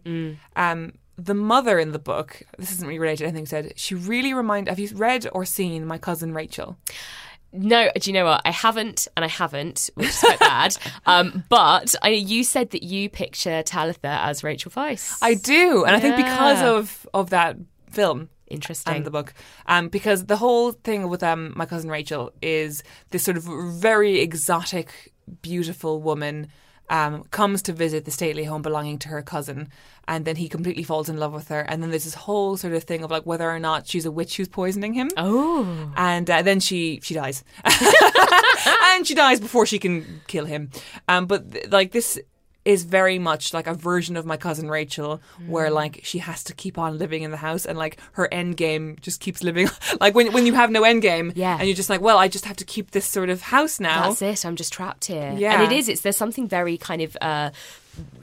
the mother in the book, this isn't really related, I think, said, she really reminded... Have you read or seen My Cousin Rachel? No, do you know what? I haven't, and I haven't, which is quite bad. But you said that you picture Talitha as Rachel Weisz. I do, and I think because of that film... Interesting. And the book. Because the whole thing with My Cousin Rachel is this sort of very exotic, beautiful woman comes to visit the stately home belonging to her cousin, and then he completely falls in love with her, and then there's this whole sort of thing of like whether or not she's a witch who's poisoning him. Oh. And then she dies. And she dies before she can kill him. But this is very much like a version of My Cousin Rachel, where like she has to keep on living in the house, and like her end game just keeps living. Like when you have no end game, and you're just like, well, I just have to keep this sort of house now. That's it. I'm just trapped here. Yeah. And there's something very kind of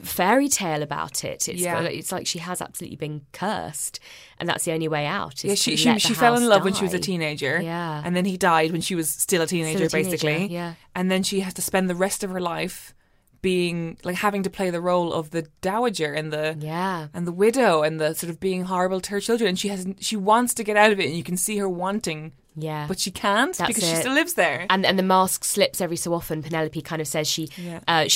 fairy tale about it. It's like she has absolutely been cursed, and that's the only way out. Yeah, she fell in love when she was a teenager. Yeah, and then he died when she was still a teenager. Basically. Yeah, and then she has to spend the rest of her life being like having to play the role of the dowager and the and the widow and the sort of being horrible to her children, and she wants to get out of it, and you can see her wanting, but she can't. That's because it. She still lives there, and the mask slips every so often. Penelope kind of says she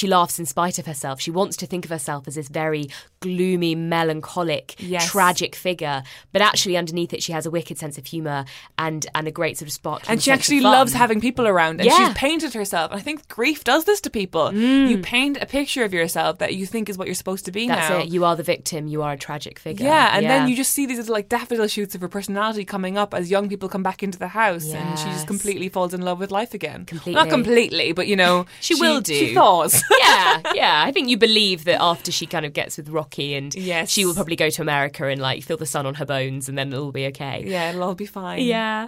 laughs in spite of herself. She wants to think of herself as this very gloomy, melancholic, tragic figure, but actually underneath it she has a wicked sense of humour and a great sort of spark, and she actually loves having people around, and she's painted herself, and I think grief does this to people. You paint a picture of yourself that you think is what you're supposed to be. That's it. You are the victim, you are a tragic figure, and then you just see these like daffodil shoots of her personality coming up as young people come back into the house, and she just completely falls in love with life again. Not completely, but you know, she will do. She thaws. I think you believe that after she kind of gets with Rock, and she will probably go to America and like feel the sun on her bones, and then it'll be okay. Yeah, it'll all be fine. Yeah.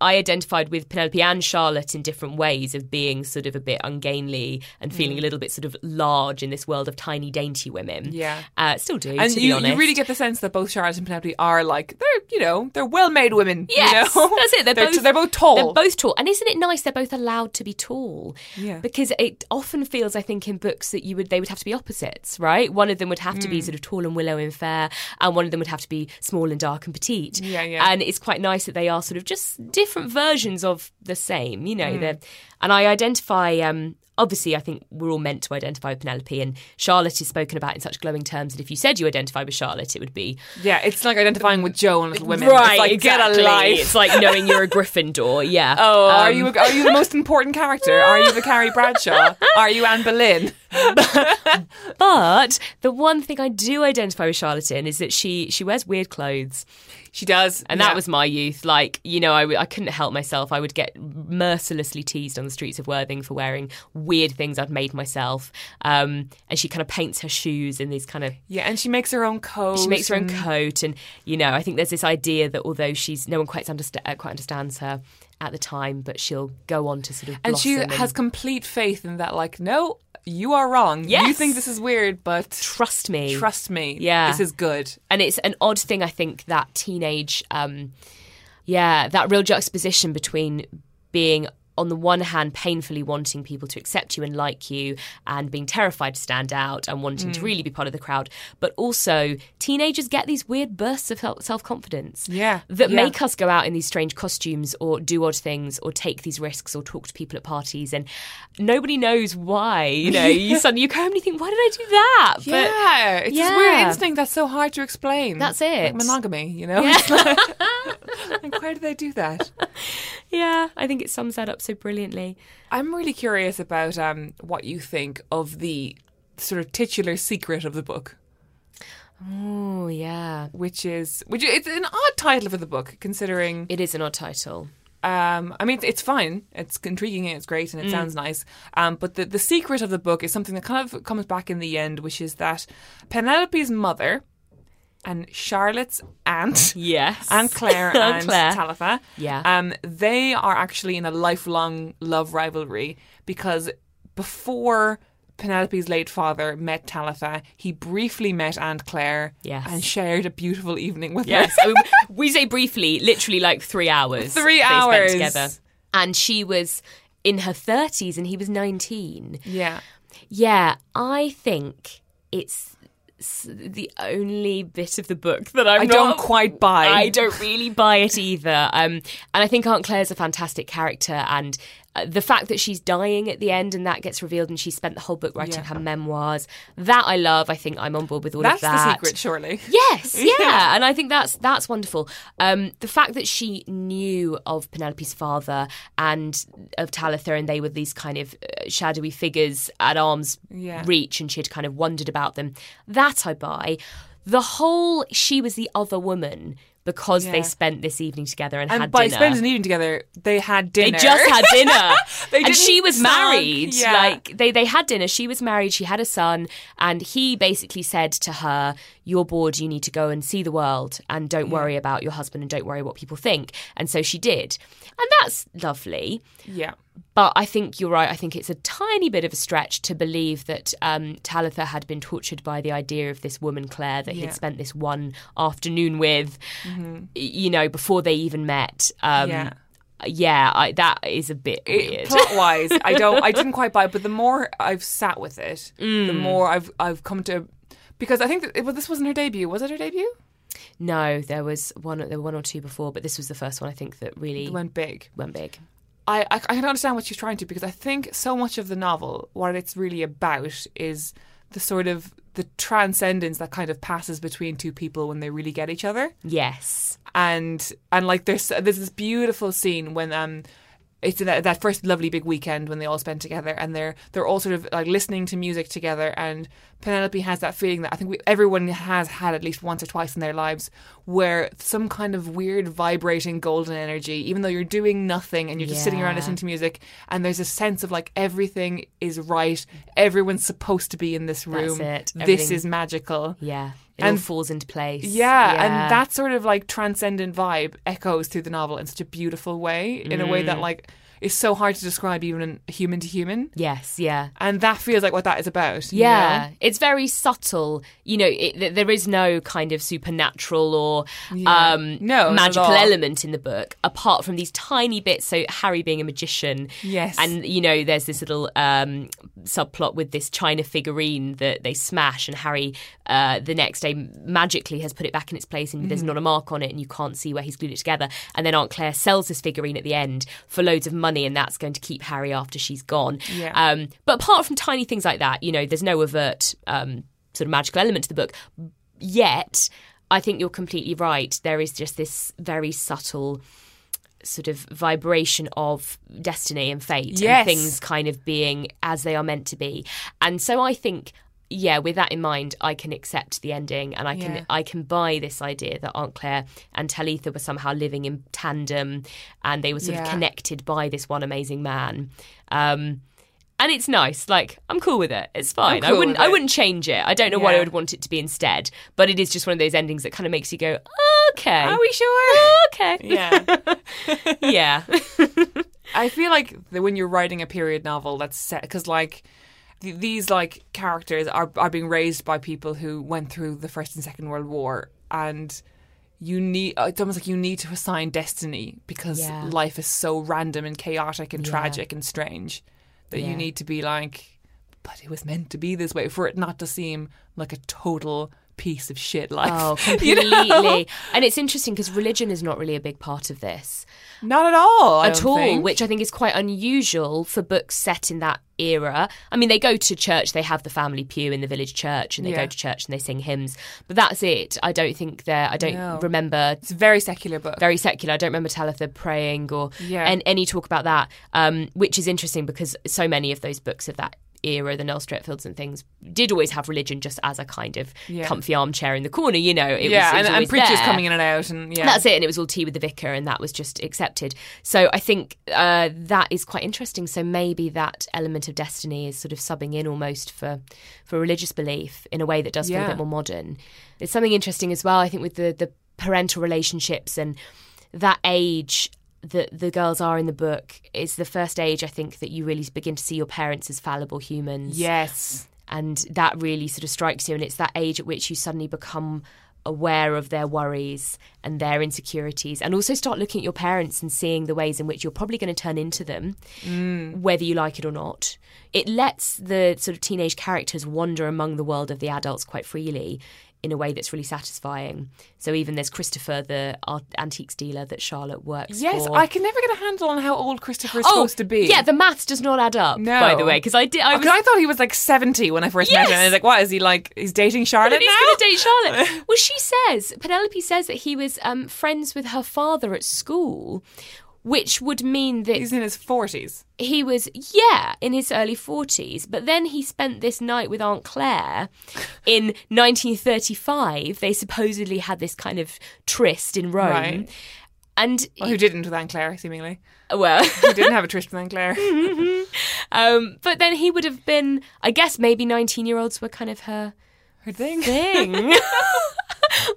I identified with Penelope and Charlotte in different ways of being sort of a bit ungainly and feeling a little bit sort of large in this world of tiny, dainty women. Yeah. Still do, and to be honest. And you really get the sense that both Charlotte and Penelope are like, they're well-made women. Yes, that's it. They're both tall. They're both tall. And isn't it nice they're both allowed to be tall? Yeah. Because it often feels, I think, in books that they would have to be opposites, right? One of them would have to be sort of tall and willow and fair, and one of them would have to be small and dark and petite. Yeah, yeah. And it's quite nice that they are sort of just different versions of the same, and I identify, obviously I think we're all meant to identify with Penelope, and Charlotte is spoken about in such glowing terms that if you said you identify with Charlotte, it would be... Yeah, it's like identifying with Joe and Little Women. Right, it's like, exactly. Get a life. It's like knowing you're a Gryffindor, yeah. Oh, are you the most important character? Are you the Carrie Bradshaw? Are you Anne Boleyn? But the one thing I do identify with Charlotte in is that she wears weird clothes. She does. And that was my youth. Like, I couldn't help myself. I would get mercilessly teased on the streets of Worthing for wearing weird things I'd made myself. And she kind of paints her shoes in these kind of... Yeah, and she makes her own coat. And, I think there's this idea that although no one quite understands her at the time, but she'll go on to sort of blossom. And she has complete faith in that, like, no... You are wrong. Yes. You think this is weird, but... Trust me. Yeah. This is good. And it's an odd thing, I think, that teenage... that real juxtaposition between being on the one hand, painfully wanting people to accept you and like you and being terrified to stand out and wanting to really be part of the crowd. But also, teenagers get these weird bursts of self-confidence that make us go out in these strange costumes or do odd things or take these risks or talk to people at parties. And nobody knows why. You know, you suddenly you go home and you think, why did I do that? But, yeah, it's this weird instinct that's so hard to explain. That's it. Like monogamy, you know? Yeah. Like, why do they do that? Yeah, I think it sums that up so brilliantly. I'm really curious about what you think of the sort of titular secret of the book. Oh, yeah. Which it's an odd title for the book, considering... It is an odd title. I mean, it's fine. It's intriguing and it's great and it sounds nice. But the secret of the book is something that kind of comes back in the end, which is that Penelope's mother... and Charlotte's aunt, Aunt Claire and Talitha, they are actually in a lifelong love rivalry because before Penelope's late father met Talitha, he briefly met Aunt Claire and shared a beautiful evening with her. I mean, we say briefly, literally like 3 hours. 3 hours. They spent together. And she was in her 30s and he was 19. Yeah. Yeah, I think it's... the only bit of the book that I don't quite buy. I don't really buy it either. And I think Aunt Claire's a fantastic character, and the fact that she's dying at the end and that gets revealed and she spent the whole book writing her memoirs, that I love. I think I'm on board with all of that. That's the secret, surely. Yes, yeah. And I think that's wonderful. The fact that she knew of Penelope's father and of Talitha and they were these kind of shadowy figures at arm's reach and she'd kind of wondered about them, that I buy. The whole she was the other woman... because they spent this evening together and had dinner. And by spending an evening together, they had dinner. They just had dinner. And she was married. Yeah. Like they had dinner. She was married. She had a son. And he basically said to her, you're bored. You need to go and see the world. And don't worry about your husband and don't worry what people think. And so she did. And that's lovely. Yeah. But I think you're right. I think it's a tiny bit of a stretch to believe that Talitha had been tortured by the idea of this woman, Claire, that he'd spent this one afternoon with, you know, before they even met. That is a bit weird. Plot-wise, I didn't quite buy it, but the more I've sat with it, the more I've come to... Because I think this wasn't her debut. Was it her debut? No, there were one or two before, but this was the first one, I think, that really... Went big. I can understand what she's trying to, because I think so much of the novel, what it's really about, is the sort of the transcendence that kind of passes between two people when they really get each other. Yes. And like there's this beautiful scene when it's that first lovely big weekend when they all spend together and they're all sort of like listening to music together, and Penelope has that feeling that I think everyone has had at least once or twice in their lives, where some kind of weird vibrating golden energy, even though you're doing nothing and you're just sitting around listening to music, and there's a sense of like everything is right, everyone's supposed to be in this room. That's it. This is magical. Yeah. It all falls into place. Yeah, and that sort of like transcendent vibe echoes through the novel in such a beautiful way, in a way that like is so hard to describe even human to human. Yes, yeah. And that feels like what that is about. Yeah, you know? It's very subtle. You know, there is no kind of supernatural or magical element in the book, apart from these tiny bits. So Harry being a magician. Yes. And, you know, there's this little subplot with this china figurine that they smash, and Harry... the next day magically has put it back in its place, and there's not a mark on it and you can't see where he's glued it together. And then Aunt Claire sells this figurine at the end for loads of money, and that's going to keep Harry after she's gone. Yeah. But apart from tiny things like that, you know, there's no overt sort of magical element to the book. Yet, I think you're completely right. There is just this very subtle... sort of vibration of destiny and fate and things kind of being as they are meant to be. And so I think... yeah, with that in mind, I can accept the ending, and I can buy this idea that Aunt Claire and Talitha were somehow living in tandem, and they were sort of connected by this one amazing man. And it's nice. Like, I'm cool with it. It's fine. Cool I wouldn't change it. I don't know what I would want it to be instead. But it is just one of those endings that kind of makes you go, okay. Are we sure? Okay. Yeah. Yeah. I feel like when you're writing a period novel, that's set because like. These like characters are being raised by people who went through the First and Second World War, and you need, it's almost like you need to assign destiny because life is so random and chaotic and tragic and strange that you need to be like, but it was meant to be this way for it not to seem like a total piece of shit life. Oh, completely. You know? And it's interesting because religion is not really a big part of this. Not at all. I don't think. Which I think is quite unusual for books set in that era. I mean, they go to church, they have the family pew in the village church and they go to church and they sing hymns. But that's it. I don't think they're, I don't remember. It's a very secular book. Very secular. I don't remember Talitha praying or and any talk about that, which is interesting because so many of those books of that era, the Noel Streatfeilds and things, did always have religion just as a kind of comfy armchair in the corner, you know. It was and preachers coming in and out. And that's it. And it was all tea with the vicar and that was just accepted. So I think that is quite interesting. So maybe that element of destiny is sort of subbing in almost for religious belief in a way that does feel a bit more modern. It's something interesting as well, I think, with the parental relationships and that age that the girls are in the book is the first age, I think, that you really begin to see your parents as fallible humans. Yes. And that really sort of strikes you. And it's that age at which you suddenly become aware of their worries and their insecurities and also start looking at your parents and seeing the ways in which you're probably going to turn into them, whether you like it or not. It lets the sort of teenage characters wander among the world of the adults quite freely in a way that's really satisfying. So even there's Christopher, the antiques dealer that Charlotte works for. Yes, I can never get a handle on how old Christopher is supposed to be. Yeah, the maths does not add up, by the way. Because I thought he was like 70 when I first met him. And I was like, what, is he like, he's dating Charlotte now? He's going to date Charlotte. Well, Penelope says that he was friends with her father at school, which would mean that... He's in his 40s. He was, in his early 40s. But then he spent this night with Aunt Claire in 1935. They supposedly had this kind of tryst in Rome. Right. And who didn't with Aunt Claire, seemingly. Well... who didn't have a tryst with Aunt Claire. But then he would have been... I guess maybe 19-year-olds were kind of her thing.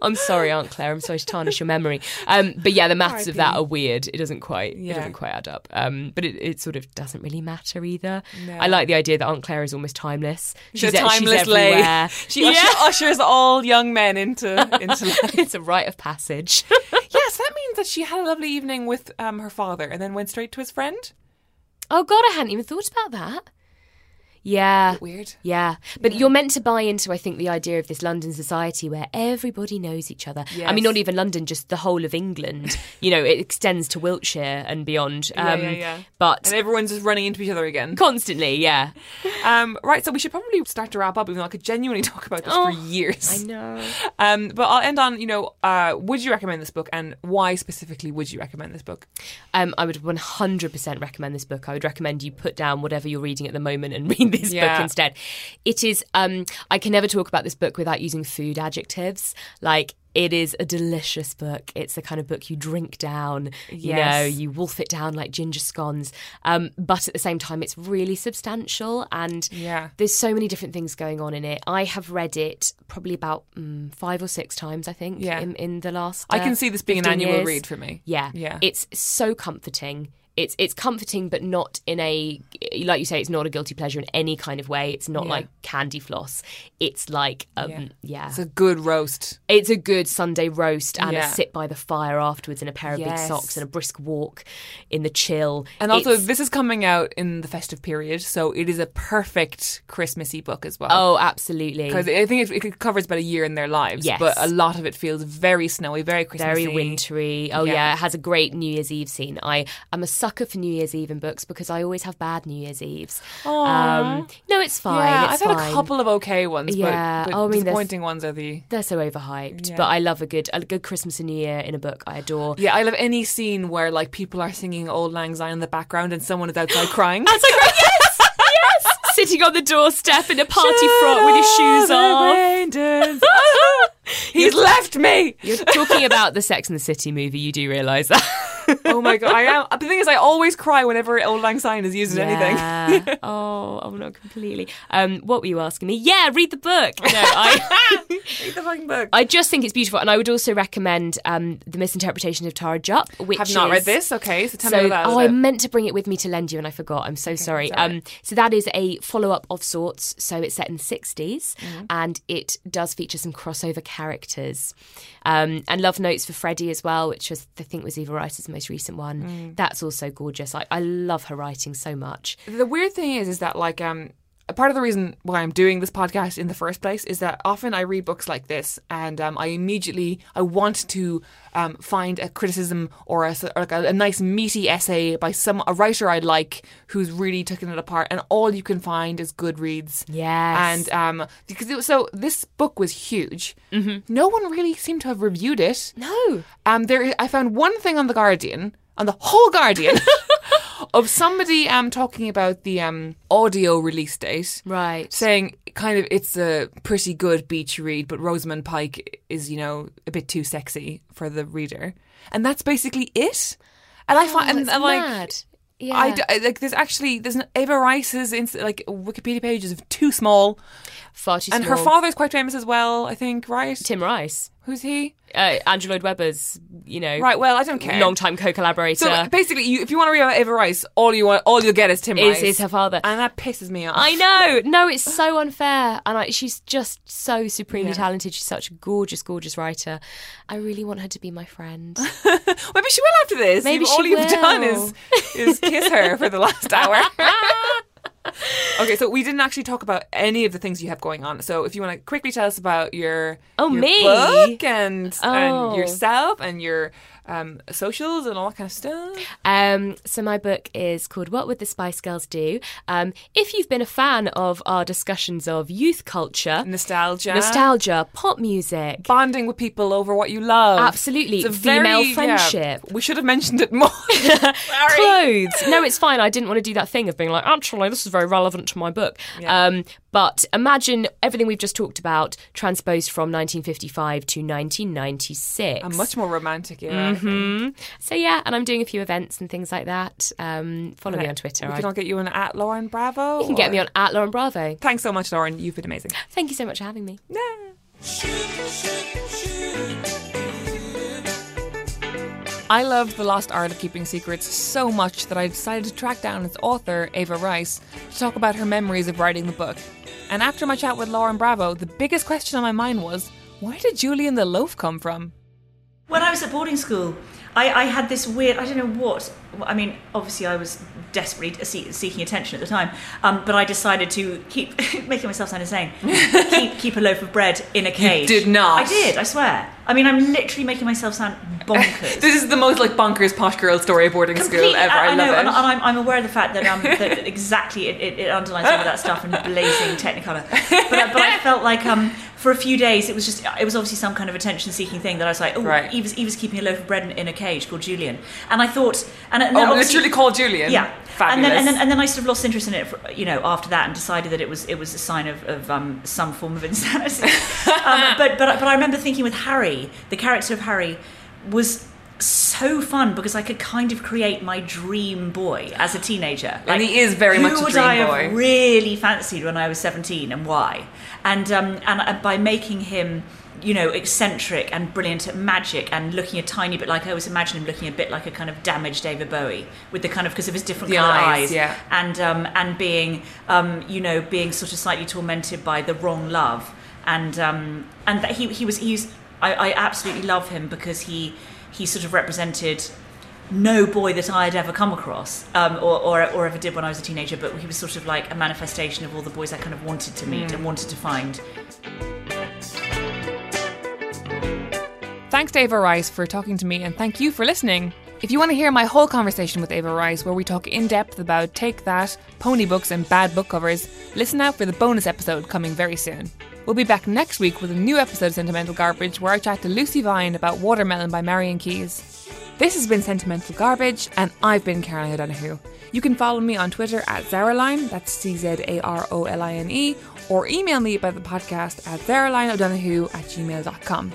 I'm sorry, Aunt Claire. I'm sorry to tarnish your memory. But yeah, the maths of that are weird. It doesn't quite add up. But it sort of doesn't really matter either. No. I like the idea that Aunt Claire is almost timeless. She's a timeless lady. She ushers all young men into life. It's a rite of passage. Yes, that means that she had a lovely evening with her father and then went straight to his friend. Oh God, I hadn't even thought about that. Yeah. A bit weird. Yeah. But you're meant to buy into, I think, the idea of this London society where everybody knows each other. Yes. I mean, not even London, just the whole of England. You know, it extends to Wiltshire and beyond. But and everyone's just running into each other again. Constantly, yeah. Right, so we should probably start to wrap up, even though I could genuinely talk about this for years. I know. But I'll end on, would you recommend this book and why specifically would you recommend this book? I would 100% recommend this book. I would recommend you put down whatever you're reading at the moment and read this book instead. It is I can never talk about this book without using food adjectives. Like, it is a delicious book. It's the kind of book you drink down, you wolf it down like ginger scones. But at the same time, it's really substantial and there's so many different things going on in it. I have read it probably about 5 or 6 times, I think, in the last I can see this being an annual read for me. Yeah. Yeah. It's so comforting. It's comforting, but not in a, like you say, it's not a guilty pleasure in any kind of way. It's not like candy floss. It's like, It's a good roast. It's a good Sunday roast and a sit by the fire afterwards and a pair of big socks and a brisk walk in the chill. And also, this is coming out in the festive period, so it is a perfect Christmassy book as well. Oh, absolutely. Because I think it covers about a year in their lives, but a lot of it feels very snowy, very Christmassy. Very wintry. Oh, yeah. It has a great New Year's Eve scene. I am a sucker for New Year's Eve in books because I always have bad New Year's Eves. No, it's fine. Yeah, I've had a couple of okay ones, but disappointing ones are they're so overhyped. Yeah. But I love a good Christmas and New Year in a book. I adore. Yeah, I love any scene where like people are singing Auld Lang Syne in the background and someone is outside crying. Outside crying, yes, sitting on the doorstep in a party frock with his shoes off. He's left me. You're talking about the Sex and the City movie. You do realise that. Oh my God, I am. The thing is, I always cry whenever Auld Lang Syne is used in anything. Oh, not completely. What were you asking me? Yeah, read the book. No, read the fucking book. I just think it's beautiful, and I would also recommend The Misinterpretation of Tara Jupp, which I've not read this. Okay, so tell me about that. Oh, I meant to bring it with me to lend you, and I forgot. I'm so sorry. So that is a follow-up of sorts. So it's set in the 60s, and it does feature some crossover characters. And Love Notes for Freddie as well, which was, I think was Eva Rice's most recent one. That's also gorgeous. I love her writing so much. The weird thing is that like part of the reason why I'm doing this podcast in the first place is that often I read books like this and I want to find a criticism or a nice meaty essay by a writer I like who's really taken it apart, and all you can find is Goodreads. Yes. And because this book was huge. Mm-hmm. No one really seemed to have reviewed it. No. I found one thing on The Guardian, on the whole Guardian. Of somebody talking about the audio release date. Right. Saying kind of it's a pretty good beach read, but Rosamund Pike is, a bit too sexy for the reader. And that's basically it. And I find... That's mad. Yeah. There's Eva Rice's Wikipedia pages are too small. Far too small. And her father's quite famous as well, I think, right? Tim Rice. Who's he? Andrew Lloyd Webber's, Right, well, I don't care. Long-time co-collaborator. So basically, if you want to read about Eva Rice, all you'll get is Tim Rice. Is her father. And that pisses me off. I know. No, it's so unfair. And she's just so supremely talented. She's such a gorgeous, gorgeous writer. I really want her to be my friend. Maybe she will after this. Maybe she will. All you've done is kiss her for the last hour. Okay, so we didn't actually talk about any of the things you have going on. So if you want to quickly tell us about your book and yourself and your socials and all that kind of stuff. So my book is called What Would the Spice Girls Do? If you've been a fan of our discussions of youth culture, nostalgia, pop music, bonding with people over what you love, absolutely, it's female friendship. Yeah, we should have mentioned it more. Sorry. Clothes. No, it's fine. I didn't want to do that thing of being like, actually, this is very relevant to my book. Yeah. But imagine everything we've just talked about transposed from 1955 to 1996. A much more romantic era. Mm-hmm. So yeah, and I'm doing a few events and things like that. Follow me on Twitter. Can I get you on @LaurenBravo? You can get me on @LaurenBravo. Thanks so much, Lauren. You've been amazing. Thank you so much for having me. Yeah. I loved The Lost Art of Keeping Secrets so much that I decided to track down its author, Eva Rice, to talk about her memories of writing the book. And after my chat with Lauren Bravo, the biggest question on my mind was, where did Julie and the Loaf come from? When I was at boarding school, I had this weird, I don't know what, I mean, obviously I was desperately seeking attention at the time, but I decided to keep, making myself sound insane, keep a loaf of bread in a cage. You did not. I did, I swear. I mean, I'm literally making myself sound bonkers. This is the most bonkers posh girl story of boarding school ever. I love know, it. And I'm aware of the fact that exactly it underlines all of that stuff in blazing Technicolor. But I felt like for a few days it was obviously some kind of attention-seeking thing that I was like, oh, right. Eva's keeping a loaf of bread in a cage called Julian, and I thought, it's really called Julian. Yeah. Fabulous. And then I sort of lost interest in it, after that, and decided that it was a sign of some form of insanity. But I remember thinking with Harry, the character of Harry was so fun because I could kind of create my dream boy as a teenager. Like, and he is very much a dream boy. Who would I have really fancied when I was 17, and why? And by making him, eccentric and brilliant at magic and looking a tiny bit like, I always imagine him looking a bit like a kind of damaged David Bowie with the kind of, because of his different colour eyes. Yeah. And being sort of slightly tormented by the wrong love. And that I absolutely love him because he sort of represented no boy that I had ever come across, or ever did when I was a teenager, but he was sort of like a manifestation of all the boys I kind of wanted to meet and wanted to find. Thanks to Eva Rice for talking to me, and thank you for listening. If you want to hear my whole conversation with Eva Rice, where we talk in depth about Take That, pony books and bad book covers, listen out for the bonus episode coming very soon. We'll be back next week with a new episode of Sentimental Garbage, where I chat to Lucy Vine about Watermelon by Marion Keyes. This has been Sentimental Garbage, and I've been Caroline O'Donoghue. You can follow me on Twitter @Zaroline, that's CZAROLINE, or email me about the podcast at zarolineodonoghue@gmail.com.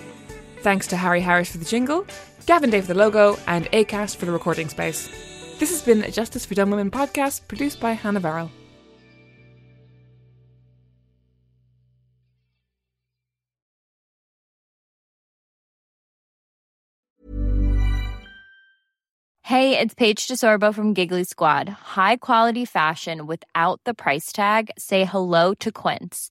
Thanks to Harry Harris for the jingle, Gavin Day for the logo, and Acast for the recording space. This has been a Justice for Dumb Women podcast produced by Hannah Varrell. Hey, it's Paige DeSorbo from Giggly Squad. High quality fashion without the price tag. Say hello to Quince.